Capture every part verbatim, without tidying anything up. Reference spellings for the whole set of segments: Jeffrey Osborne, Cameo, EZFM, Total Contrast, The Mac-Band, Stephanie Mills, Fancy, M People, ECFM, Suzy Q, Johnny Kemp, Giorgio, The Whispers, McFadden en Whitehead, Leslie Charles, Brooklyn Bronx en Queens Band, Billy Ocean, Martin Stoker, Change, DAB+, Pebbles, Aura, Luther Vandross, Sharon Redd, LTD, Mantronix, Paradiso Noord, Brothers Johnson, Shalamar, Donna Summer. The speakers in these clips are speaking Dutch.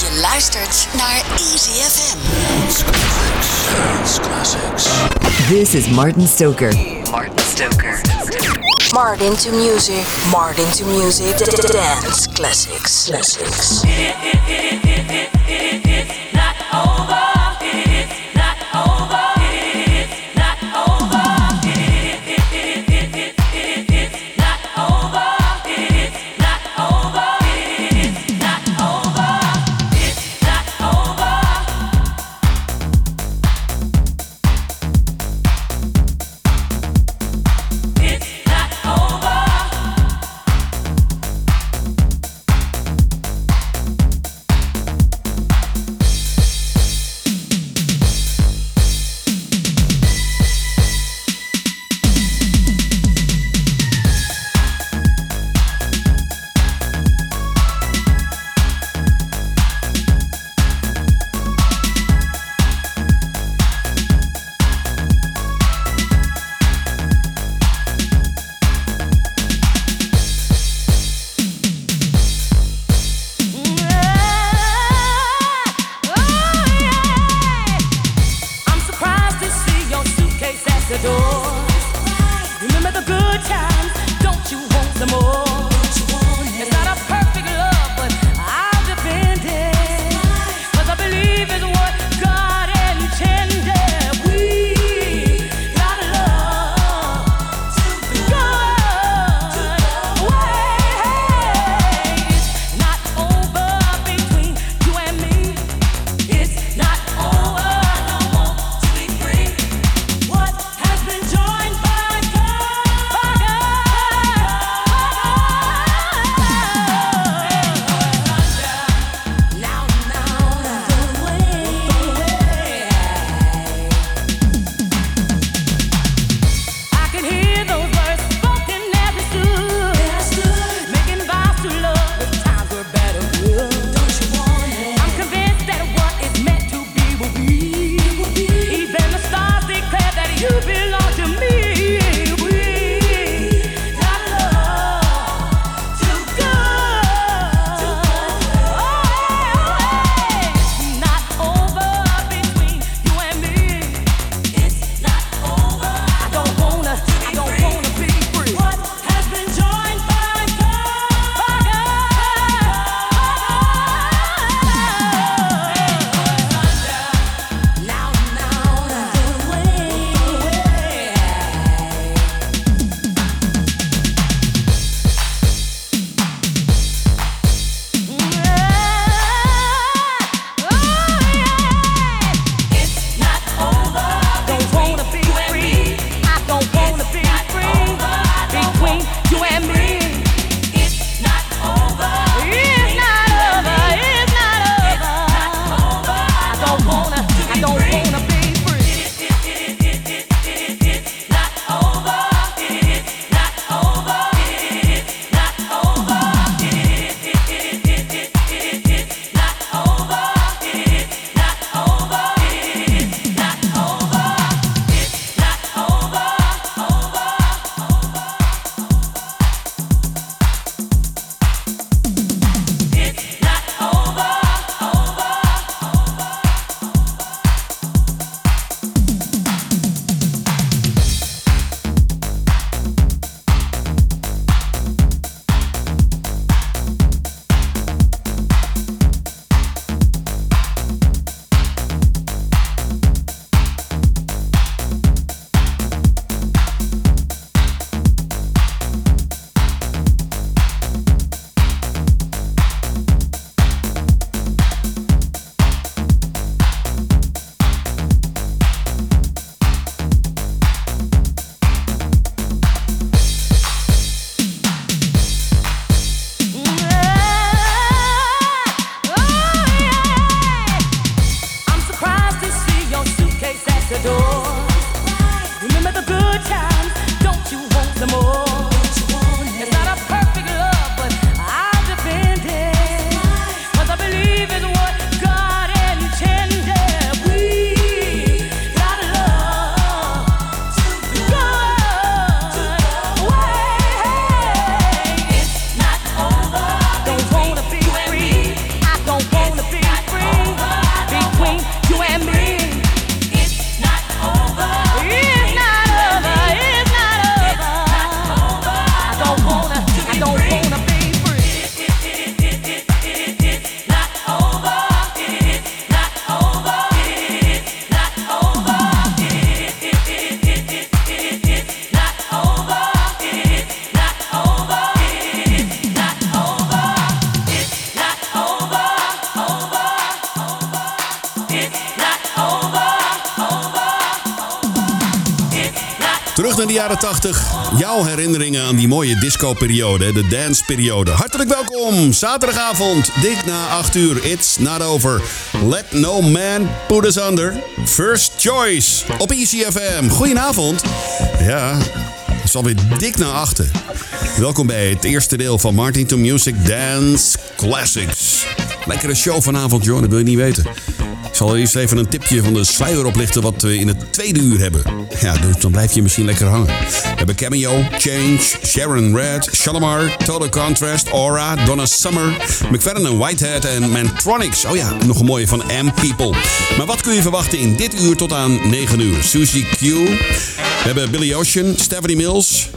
Je luistert naar E Z F M. Dance Classics. Dance Classics. This is Martin Stoker. Martin Stoker. Martin to music. Martin to music. Dance Classics. Classics. It's not over. naar de jaren tachtig. Jouw herinneringen aan die mooie disco-periode, de danceperiode. Hartelijk welkom, zaterdagavond, dik na acht uur. It's not over. Let no man put us under. First Choice op E C F M. Goedenavond. Ja, het is alweer dik na achten. Welkom bij het eerste deel van Martin to Music Dance Classics. Lekkere show vanavond, joh, dat wil je niet weten. Ik zal eerst even een tipje van de sluier oplichten wat we in het tweede uur hebben. Ja, dus dan blijf je misschien lekker hangen. We hebben Cameo, Change, Sharon Redd, Shalamar, Total Contrast, Aura, Donna Summer, McFadden en Whitehead en Mantronix. Oh ja, nog een mooie van M People. Maar wat kun je verwachten in dit uur tot aan negen uur? Suzy Q. We hebben Billy Ocean, Stephanie Mills,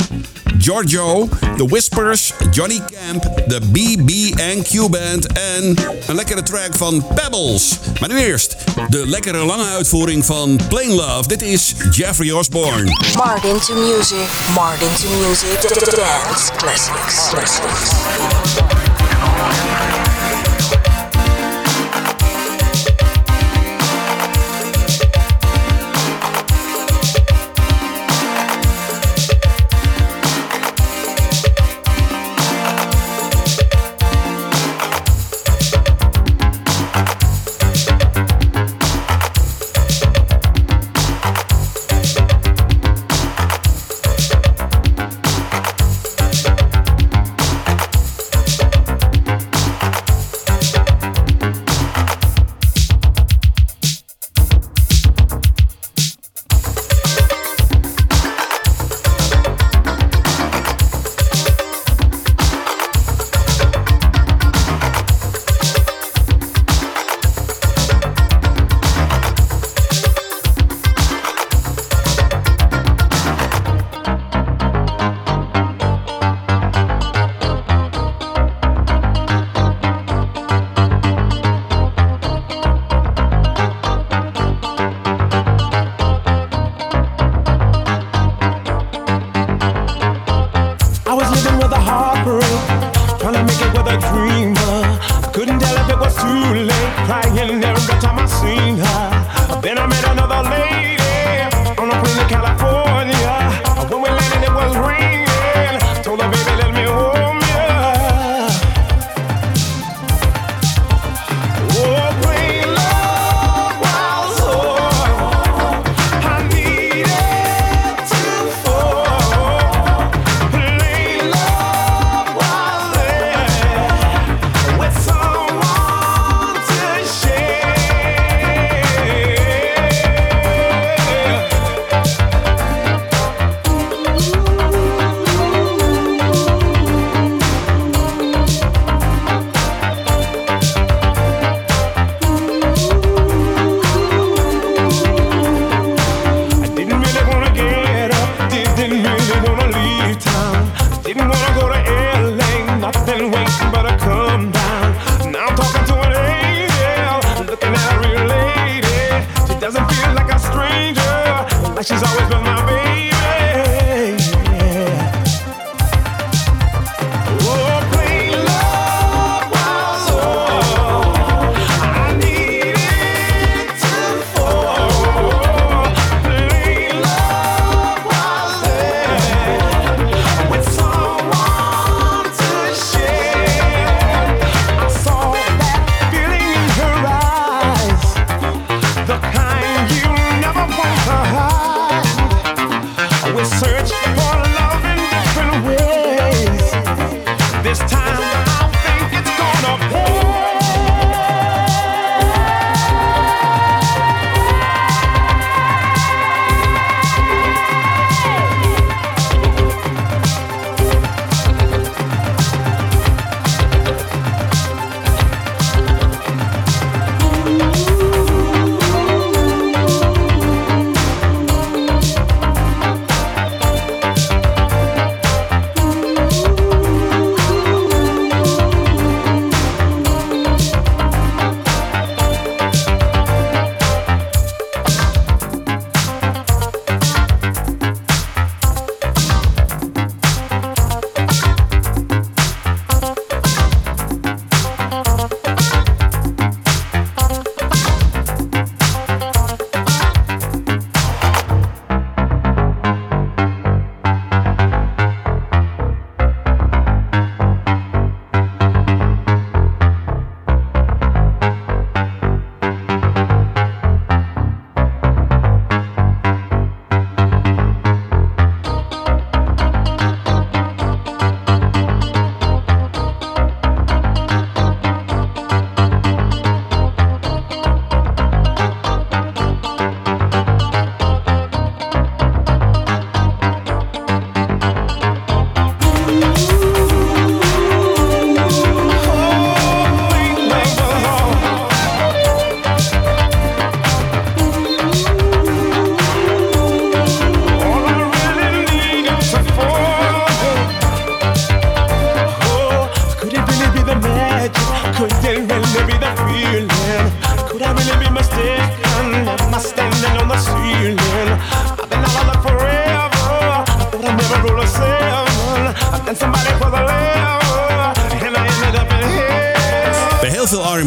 Giorgio, The Whispers, Johnny Kemp, de B B en Q Band en een lekkere track van Pebbles. Maar nu eerst de lekkere lange uitvoering van Plain Love. Dit is Jeffrey Osborne. Martin to Music, Martin to Music, Dance Classics. classics.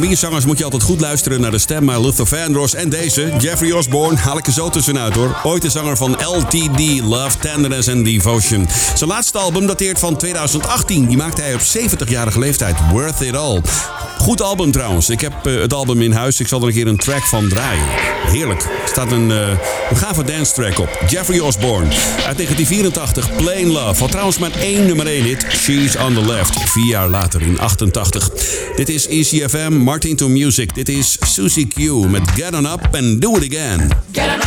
R en B-zangers moet je altijd goed luisteren naar de stem. Maar Luther Vandross en deze, Jeffrey Osborne, haal ik er zo tussenuit hoor. Ooit de zanger van L T D, Love, Tenderness and Devotion. Zijn laatste album dateert van twintig achttien. Die maakte hij op zeventigjarige leeftijd. Worth It All. Goed album trouwens. Ik heb uh, het album in huis. Ik zal er een keer een track van draaien. Heerlijk. Er staat een, uh, een gave dance track op. Jeffrey Osborne. Uit negentien vierentachtig. Plain Love. Had trouwens maar één nummer één hit. She's on the Left. Vier jaar later in achtentachtig. Dit is E C F M. Martin to Music. Dit is Suzy Q met Get On Up and Do It Again. Get on up.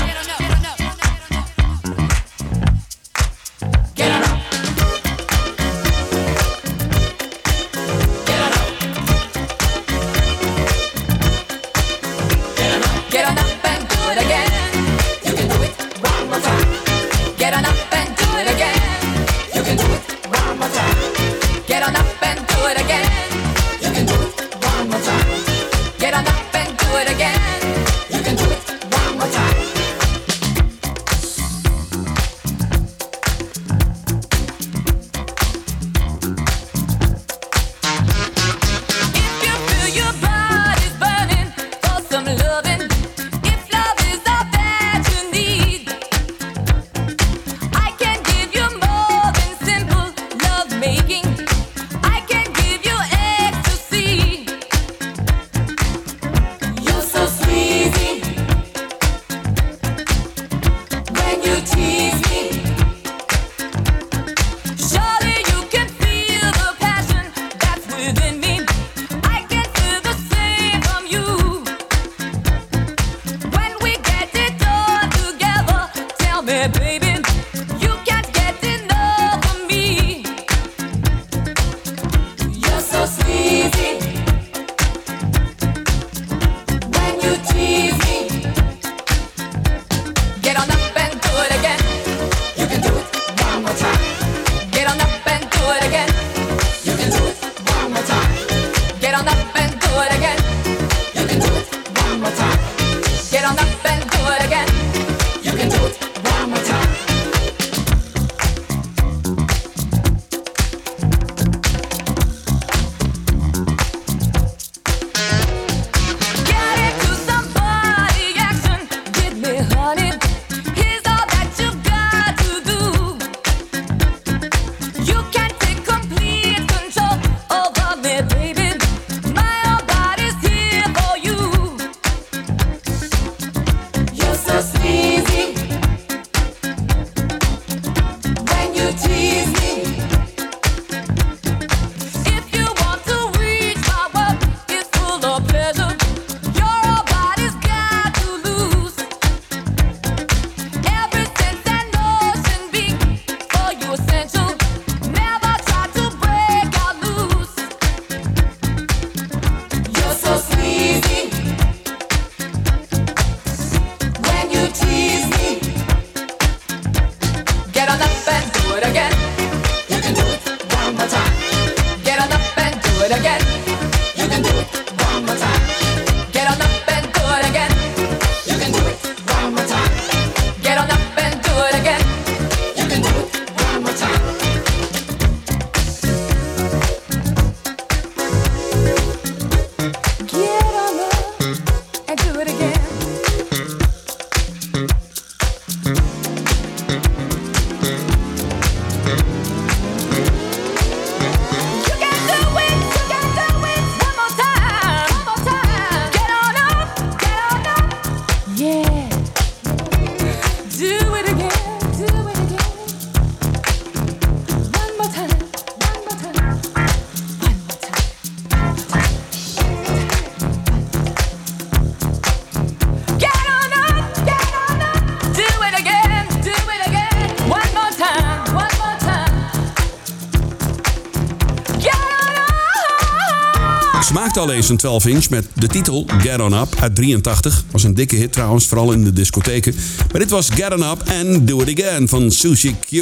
Al eens een twaalf inch met de titel Get On Up uit drieëntachtig. Was een dikke hit trouwens, vooral in de discotheken. Maar dit was Get On Up and Do It Again van Suzy Q.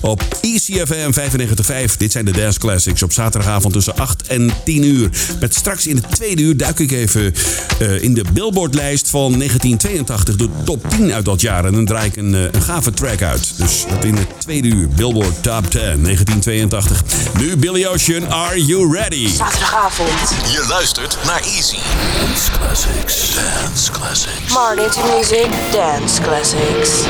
Op E C F M vijfennegentig vijf. Dit zijn de Dance Classics op zaterdagavond tussen acht en tien uur. Met straks in de tweede uur duik ik even uh, in de Billboardlijst van negentien tweeëntachtig. De top tien uit dat jaar. En dan draai ik een, uh, een gave track uit. Dus dat in de tweede uur. Billboard Top tien negentien tweeëntachtig. Nu Billy Ocean, Are You Ready? Zaterdagavond. luistert naar Easy. Dance Classics. Dance Classics. Martin to Music. Dance Classics.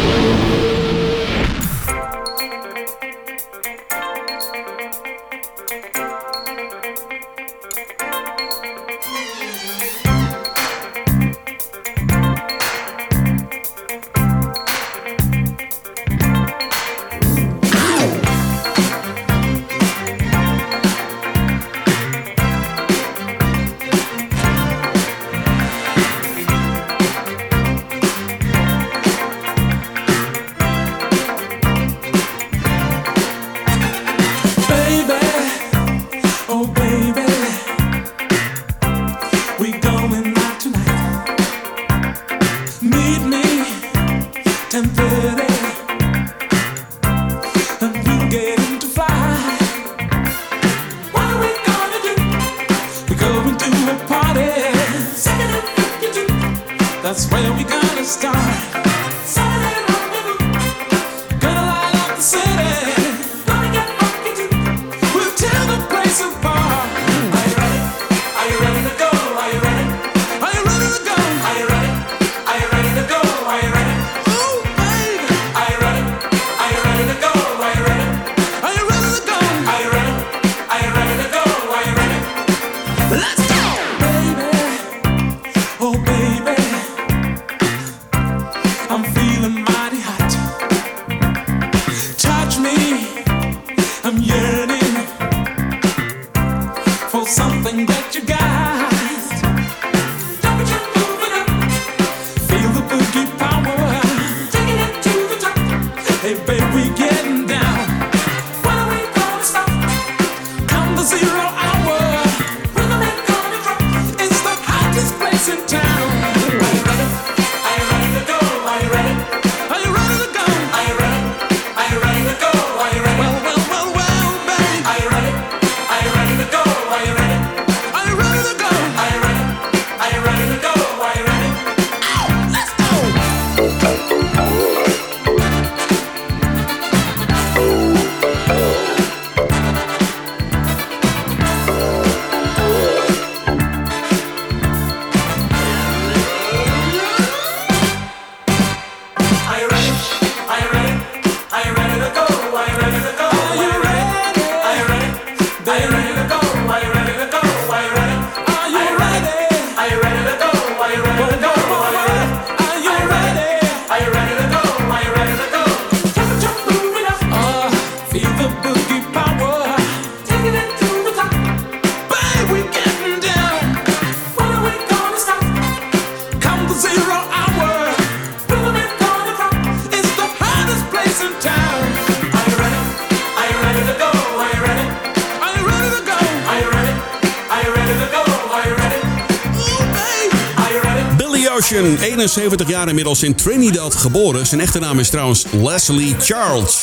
zeventig jaar inmiddels in Trinidad geboren. Zijn echte naam is trouwens Leslie Charles.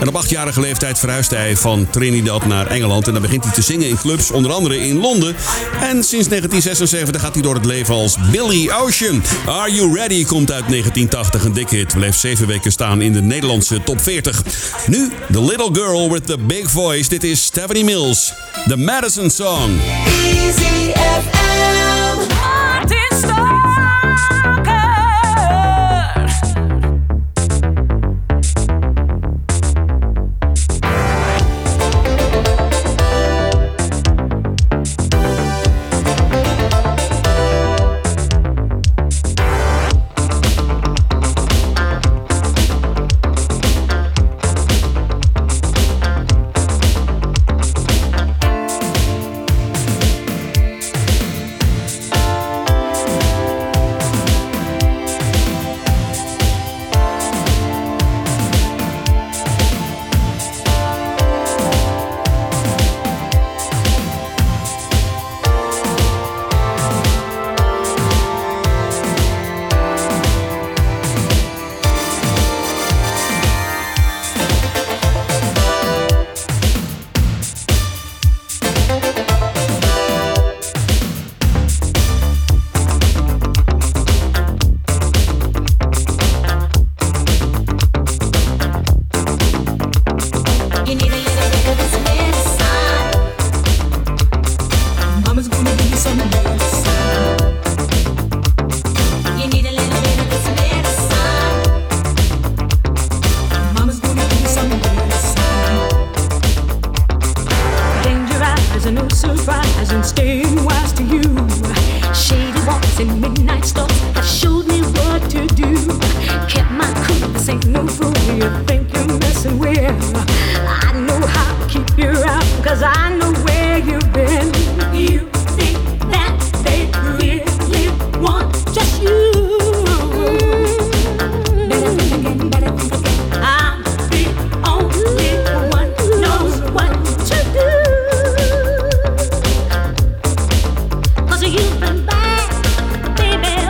En op achtjarige leeftijd verhuisde hij van Trinidad naar Engeland. En dan begint hij te zingen in clubs, onder andere in Londen. En sinds negentien zesenzeventig gaat hij door het leven als Billy Ocean. Are You Ready komt uit negentien tachtig, een dikke hit. Bleef zeven weken staan in de Nederlandse top veertig. Nu, The Little Girl with the Big Voice. Dit is Stephanie Mills, The Madison Song. E Z F M, Martin Stoker. You've been bad, baby.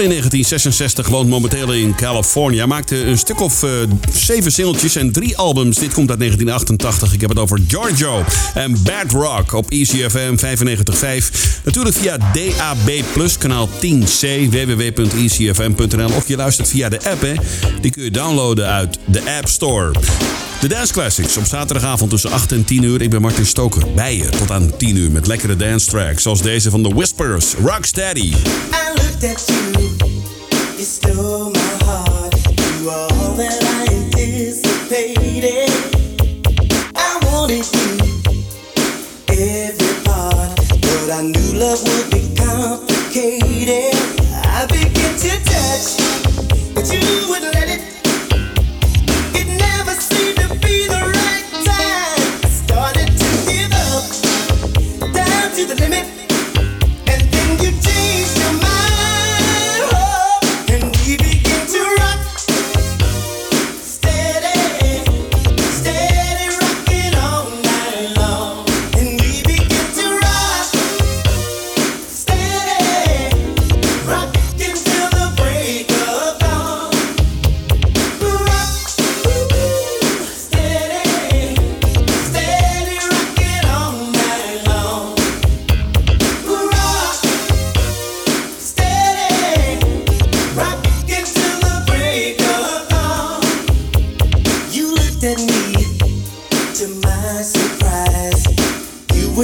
In negentien zesenzestig, woont momenteel in California. Maakte een stuk of uh, zeven singeltjes en drie albums. Dit komt uit negentien achtentachtig. Ik heb het over Giorgio en Bad Rock op E C F M vijfennegentig vijf. Natuurlijk via D A B plus, kanaal tien C, w w w punt e c f m punt n l. Of je luistert via de app, hè. Die kun je downloaden uit de App Store. De Dance Classics op zaterdagavond tussen acht en tien uur. Ik ben Martin Stoker, bij je tot aan tien uur met lekkere dance tracks. Zoals deze van The Whispers, Rocksteady. I looked at you, you stole my heart. You are all that I anticipated. I wanted you, every part. But I knew love would be complicated. I began to touch, but you would let it.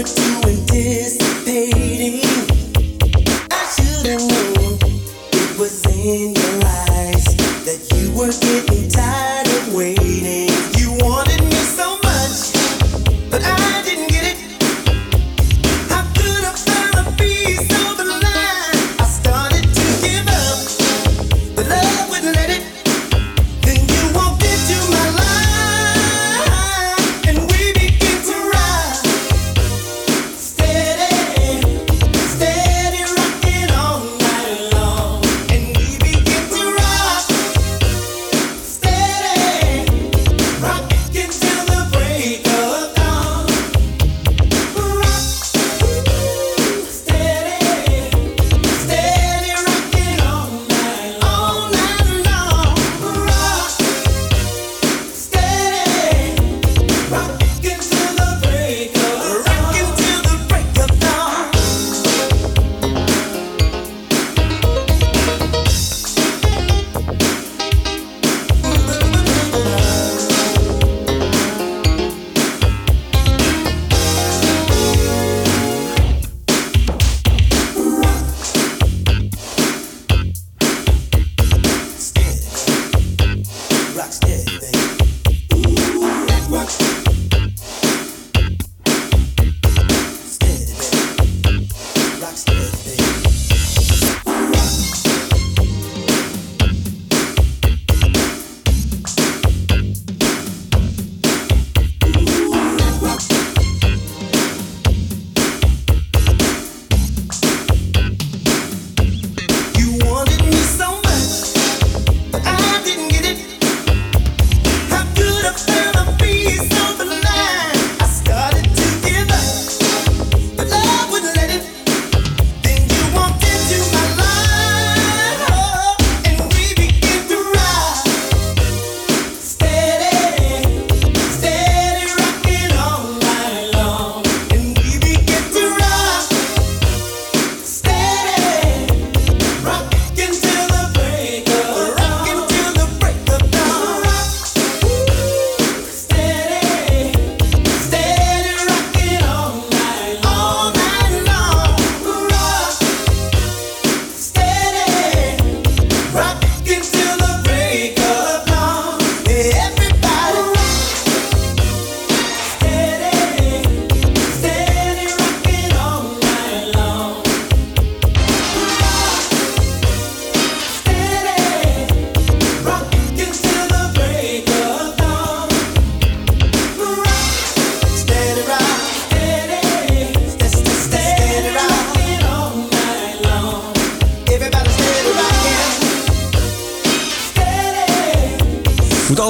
Till the break of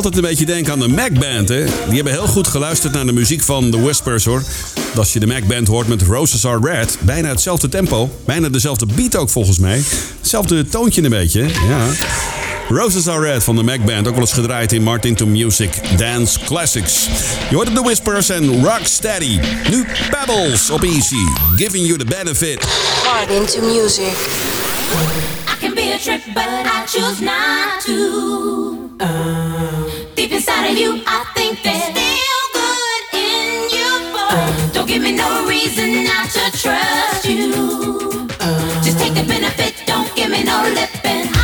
altijd een beetje denken aan de Mac-Band, hè? Die hebben heel goed geluisterd naar de muziek van The Whispers, hoor. Als je de Mac-Band hoort met Roses Are Red, bijna hetzelfde tempo. Bijna dezelfde beat ook, volgens mij. Hetzelfde toontje een beetje, ja. Roses Are Red van de Mac-Band. Ook wel eens gedraaid in Martin to Music Dance Classics. Je hoort op The Whispers en Rocksteady. Nu Pebbles op Easy. Giving you the benefit. Martin to Music. I can be a trick, but I choose not to. Uh, Deep inside of you, I think there's still good in you. Uh, Don't give me no reason not to trust you. Uh, Just take the benefit. Don't give me no lip and I.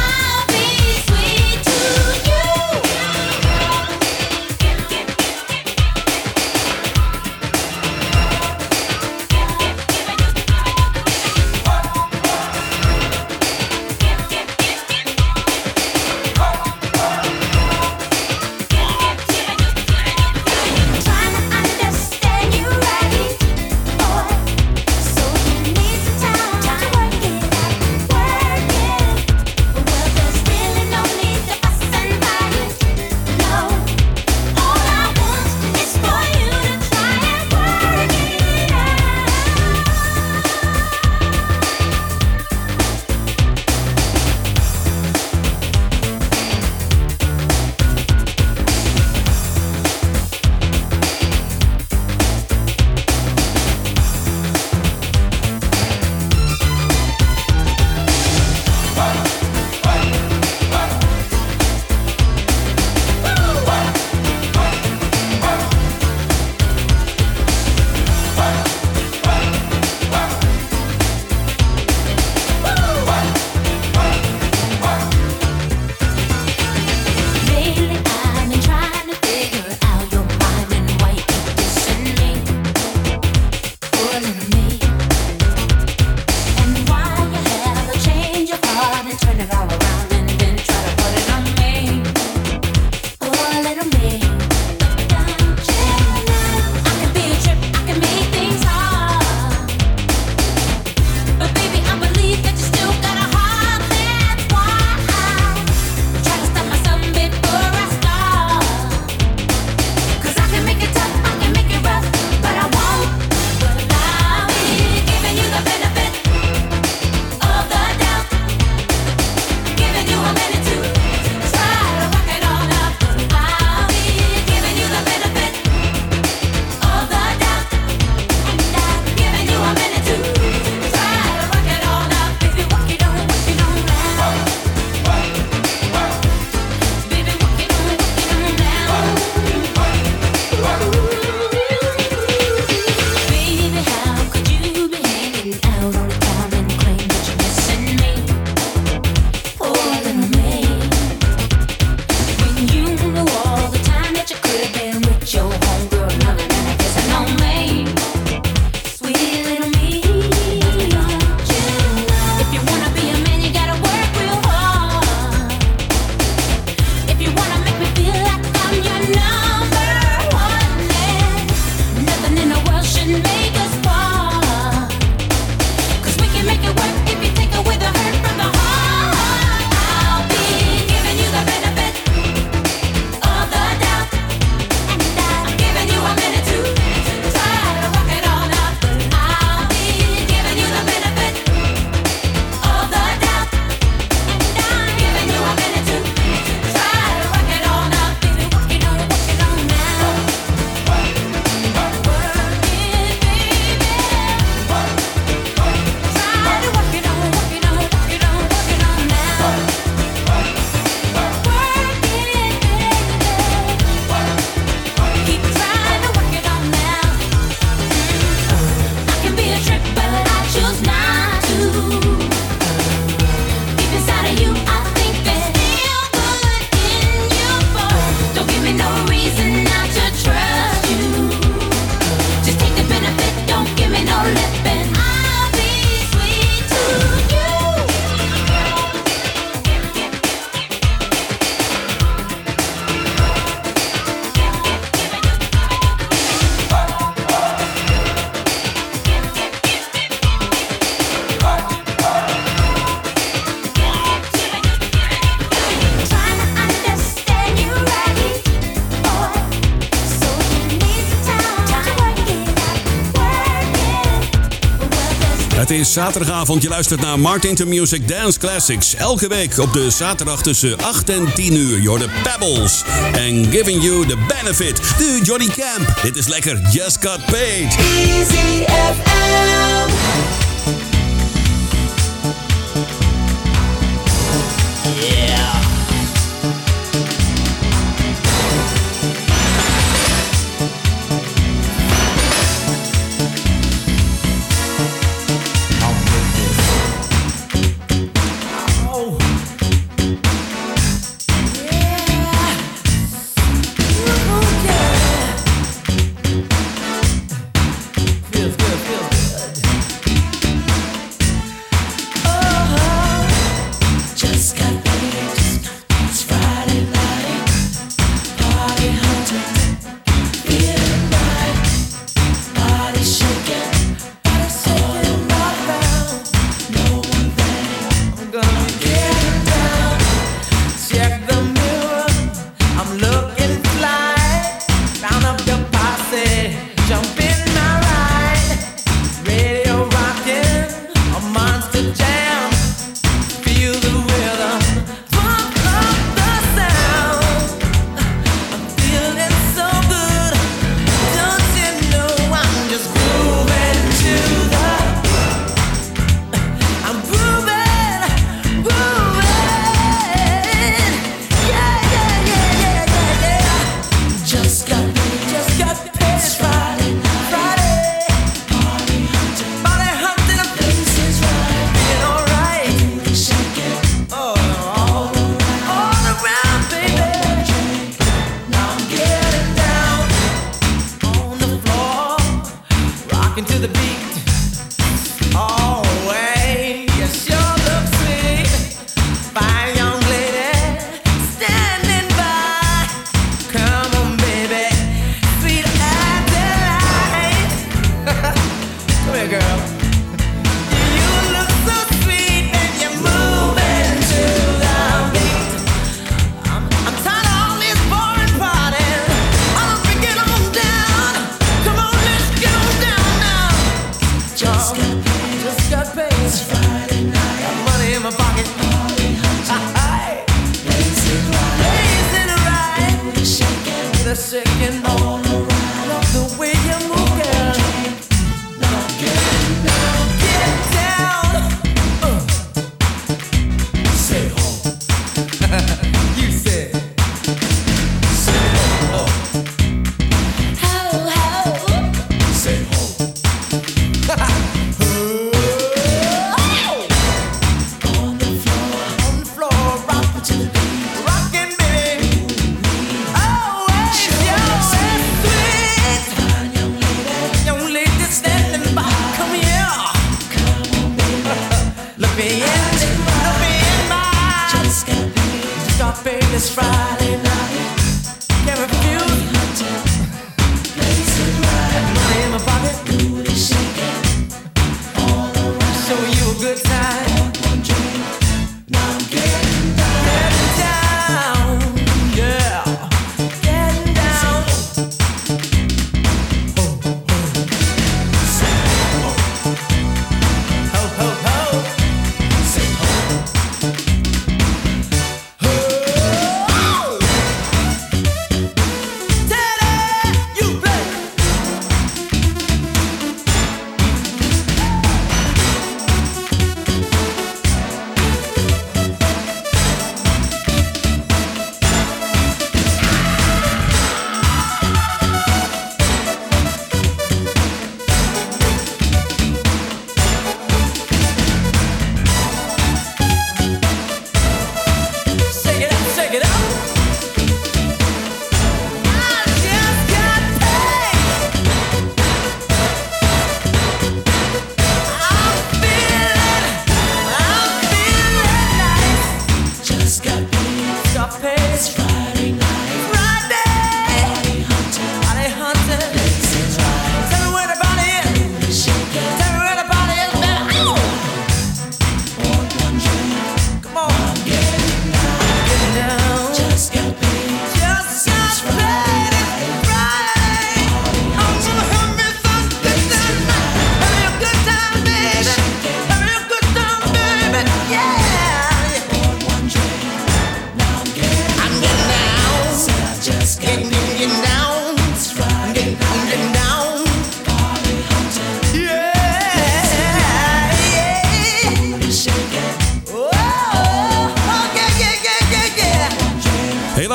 Het is zaterdagavond, je luistert naar Martin to Music Dance Classics. Elke week op de zaterdag tussen acht en tien uur. Je hoort de Pebbles en Giving You the Benefit. De Johnny Kemp. Dit is lekker. Just Got Paid. E Z F M. Yeah. Just got paid, just got paid. It's Friday night.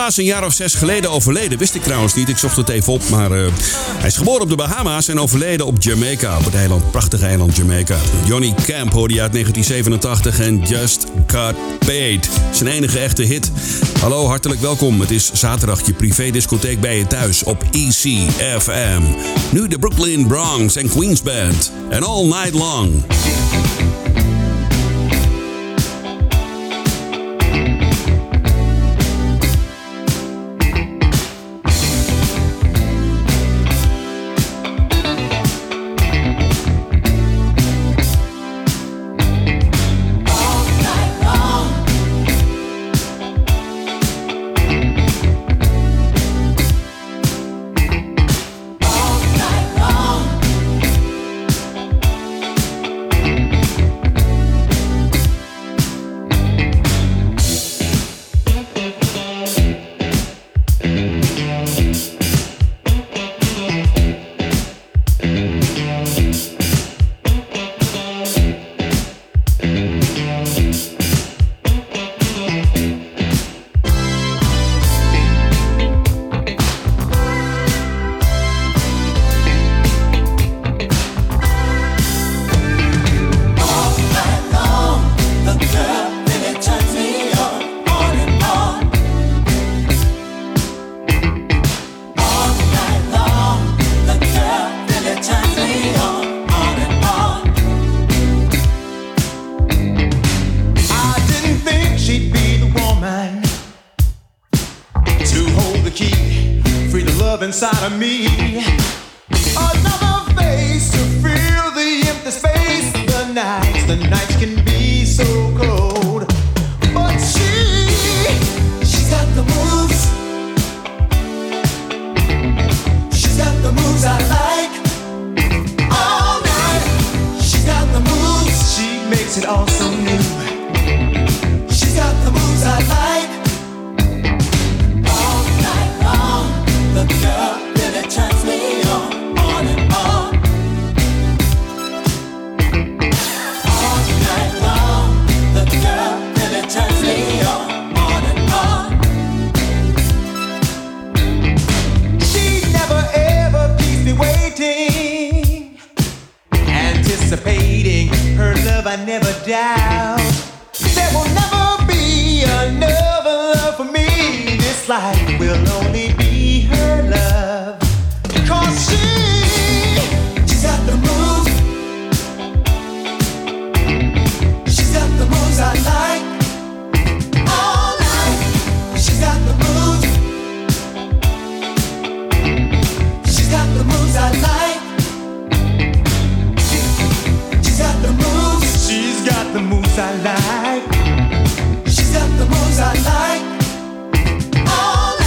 helaas een jaar of zes geleden overleden. Wist ik trouwens niet, ik zocht het even op. Maar uh, hij is geboren op de Bahama's en overleden op Jamaica. Op het eiland, prachtige eiland Jamaica. Johnny Kemp hoorde je uit negentien zevenentachtig en Just Got Paid. Zijn enige echte hit. Hallo, hartelijk welkom. Het is zaterdag je privédiscotheek bij je thuis op E C F M. Nu de Brooklyn Bronx en Queens Band. En All Night Long. Inside of me, another face to fill the empty space. The nights, the nights can be so cold, but she, she's got the moves. She's got the moves I like. All night, she's got the moves. She makes it all so new. She's got the moves I like. The girl really turns me on, on and on. All night long, the girl really turns me on, on and on. She never ever keeps me waiting, anticipating her love I never doubt. There will never be another love for me. This life will only be her love, cause she, she's got the moves. She's got the moves I like. All night, she's got the moves. She's got the moves I like. She's got the moves. She's got the moves I like. She's got the moves I like. All night.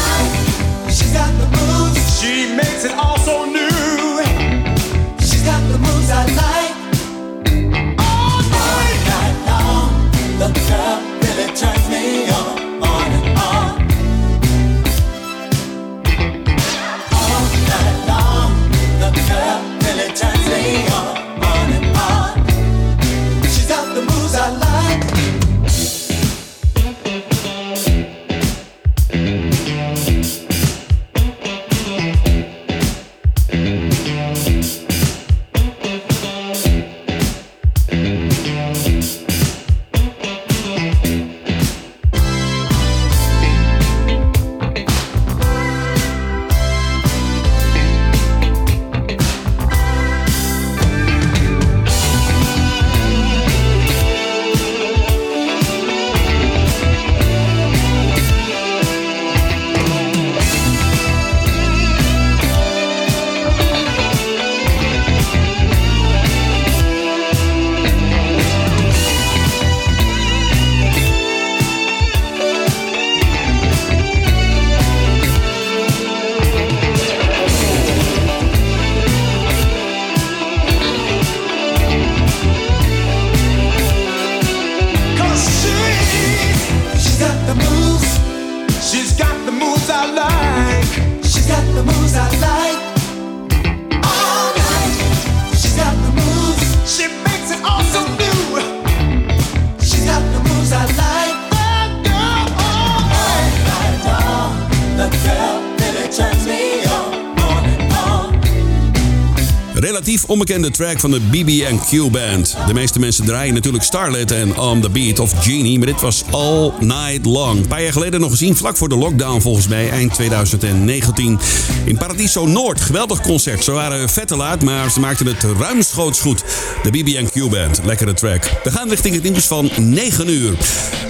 relatief onbekende track van de B B en Q Band. De meeste mensen draaien natuurlijk Starlet en On The Beat of Genie, maar dit was All Night Long. Een paar jaar geleden nog gezien, vlak voor de lockdown volgens mij, eind twintig negentien. In Paradiso Noord, geweldig concert. Ze waren vet te laat, maar ze maakten het ruimschoots goed. De B B en Q Band, lekkere track. We gaan richting het nieuws van negen uur.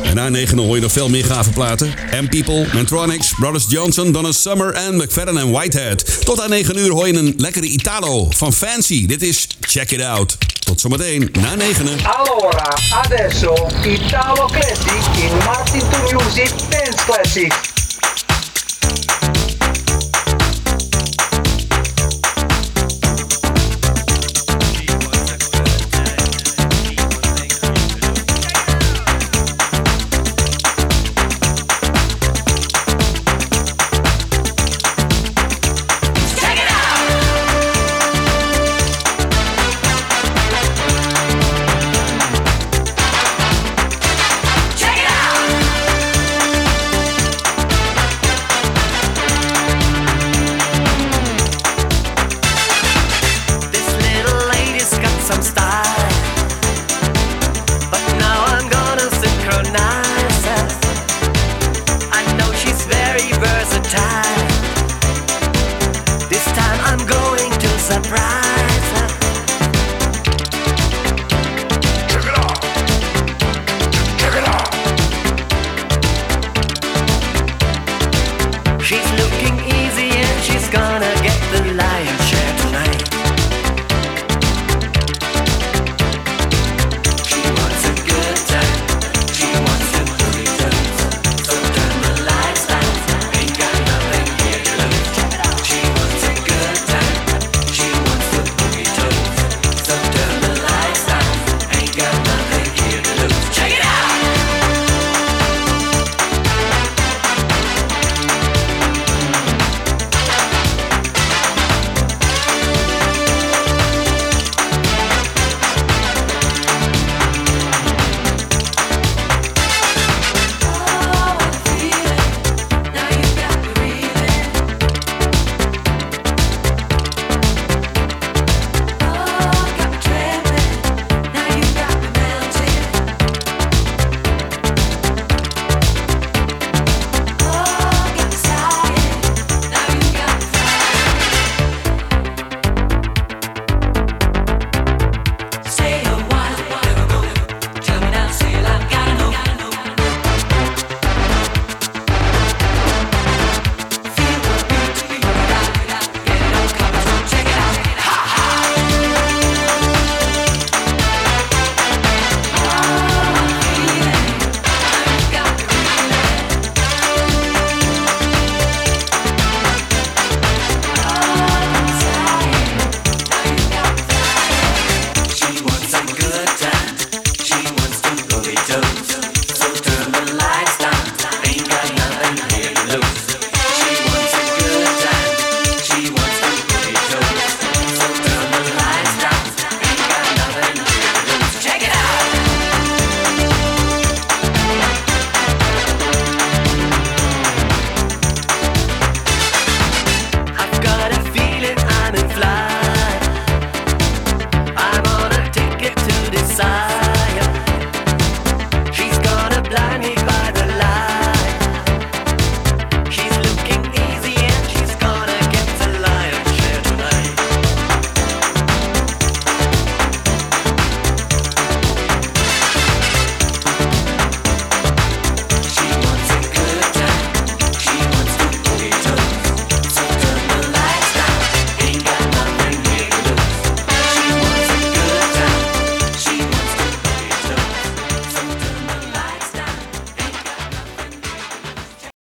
En na negen hoor je nog veel meer gave platen. M People, Mantronix, Brothers Johnson, Donna Summer en McFadden en Whitehead. Tot aan negen uur hoor je een lekkere Italo van Fancy. Dit is Check It Out. Tot zometeen na negenen. Allora, adesso Italo Classic in Martin to Music Dance Classic.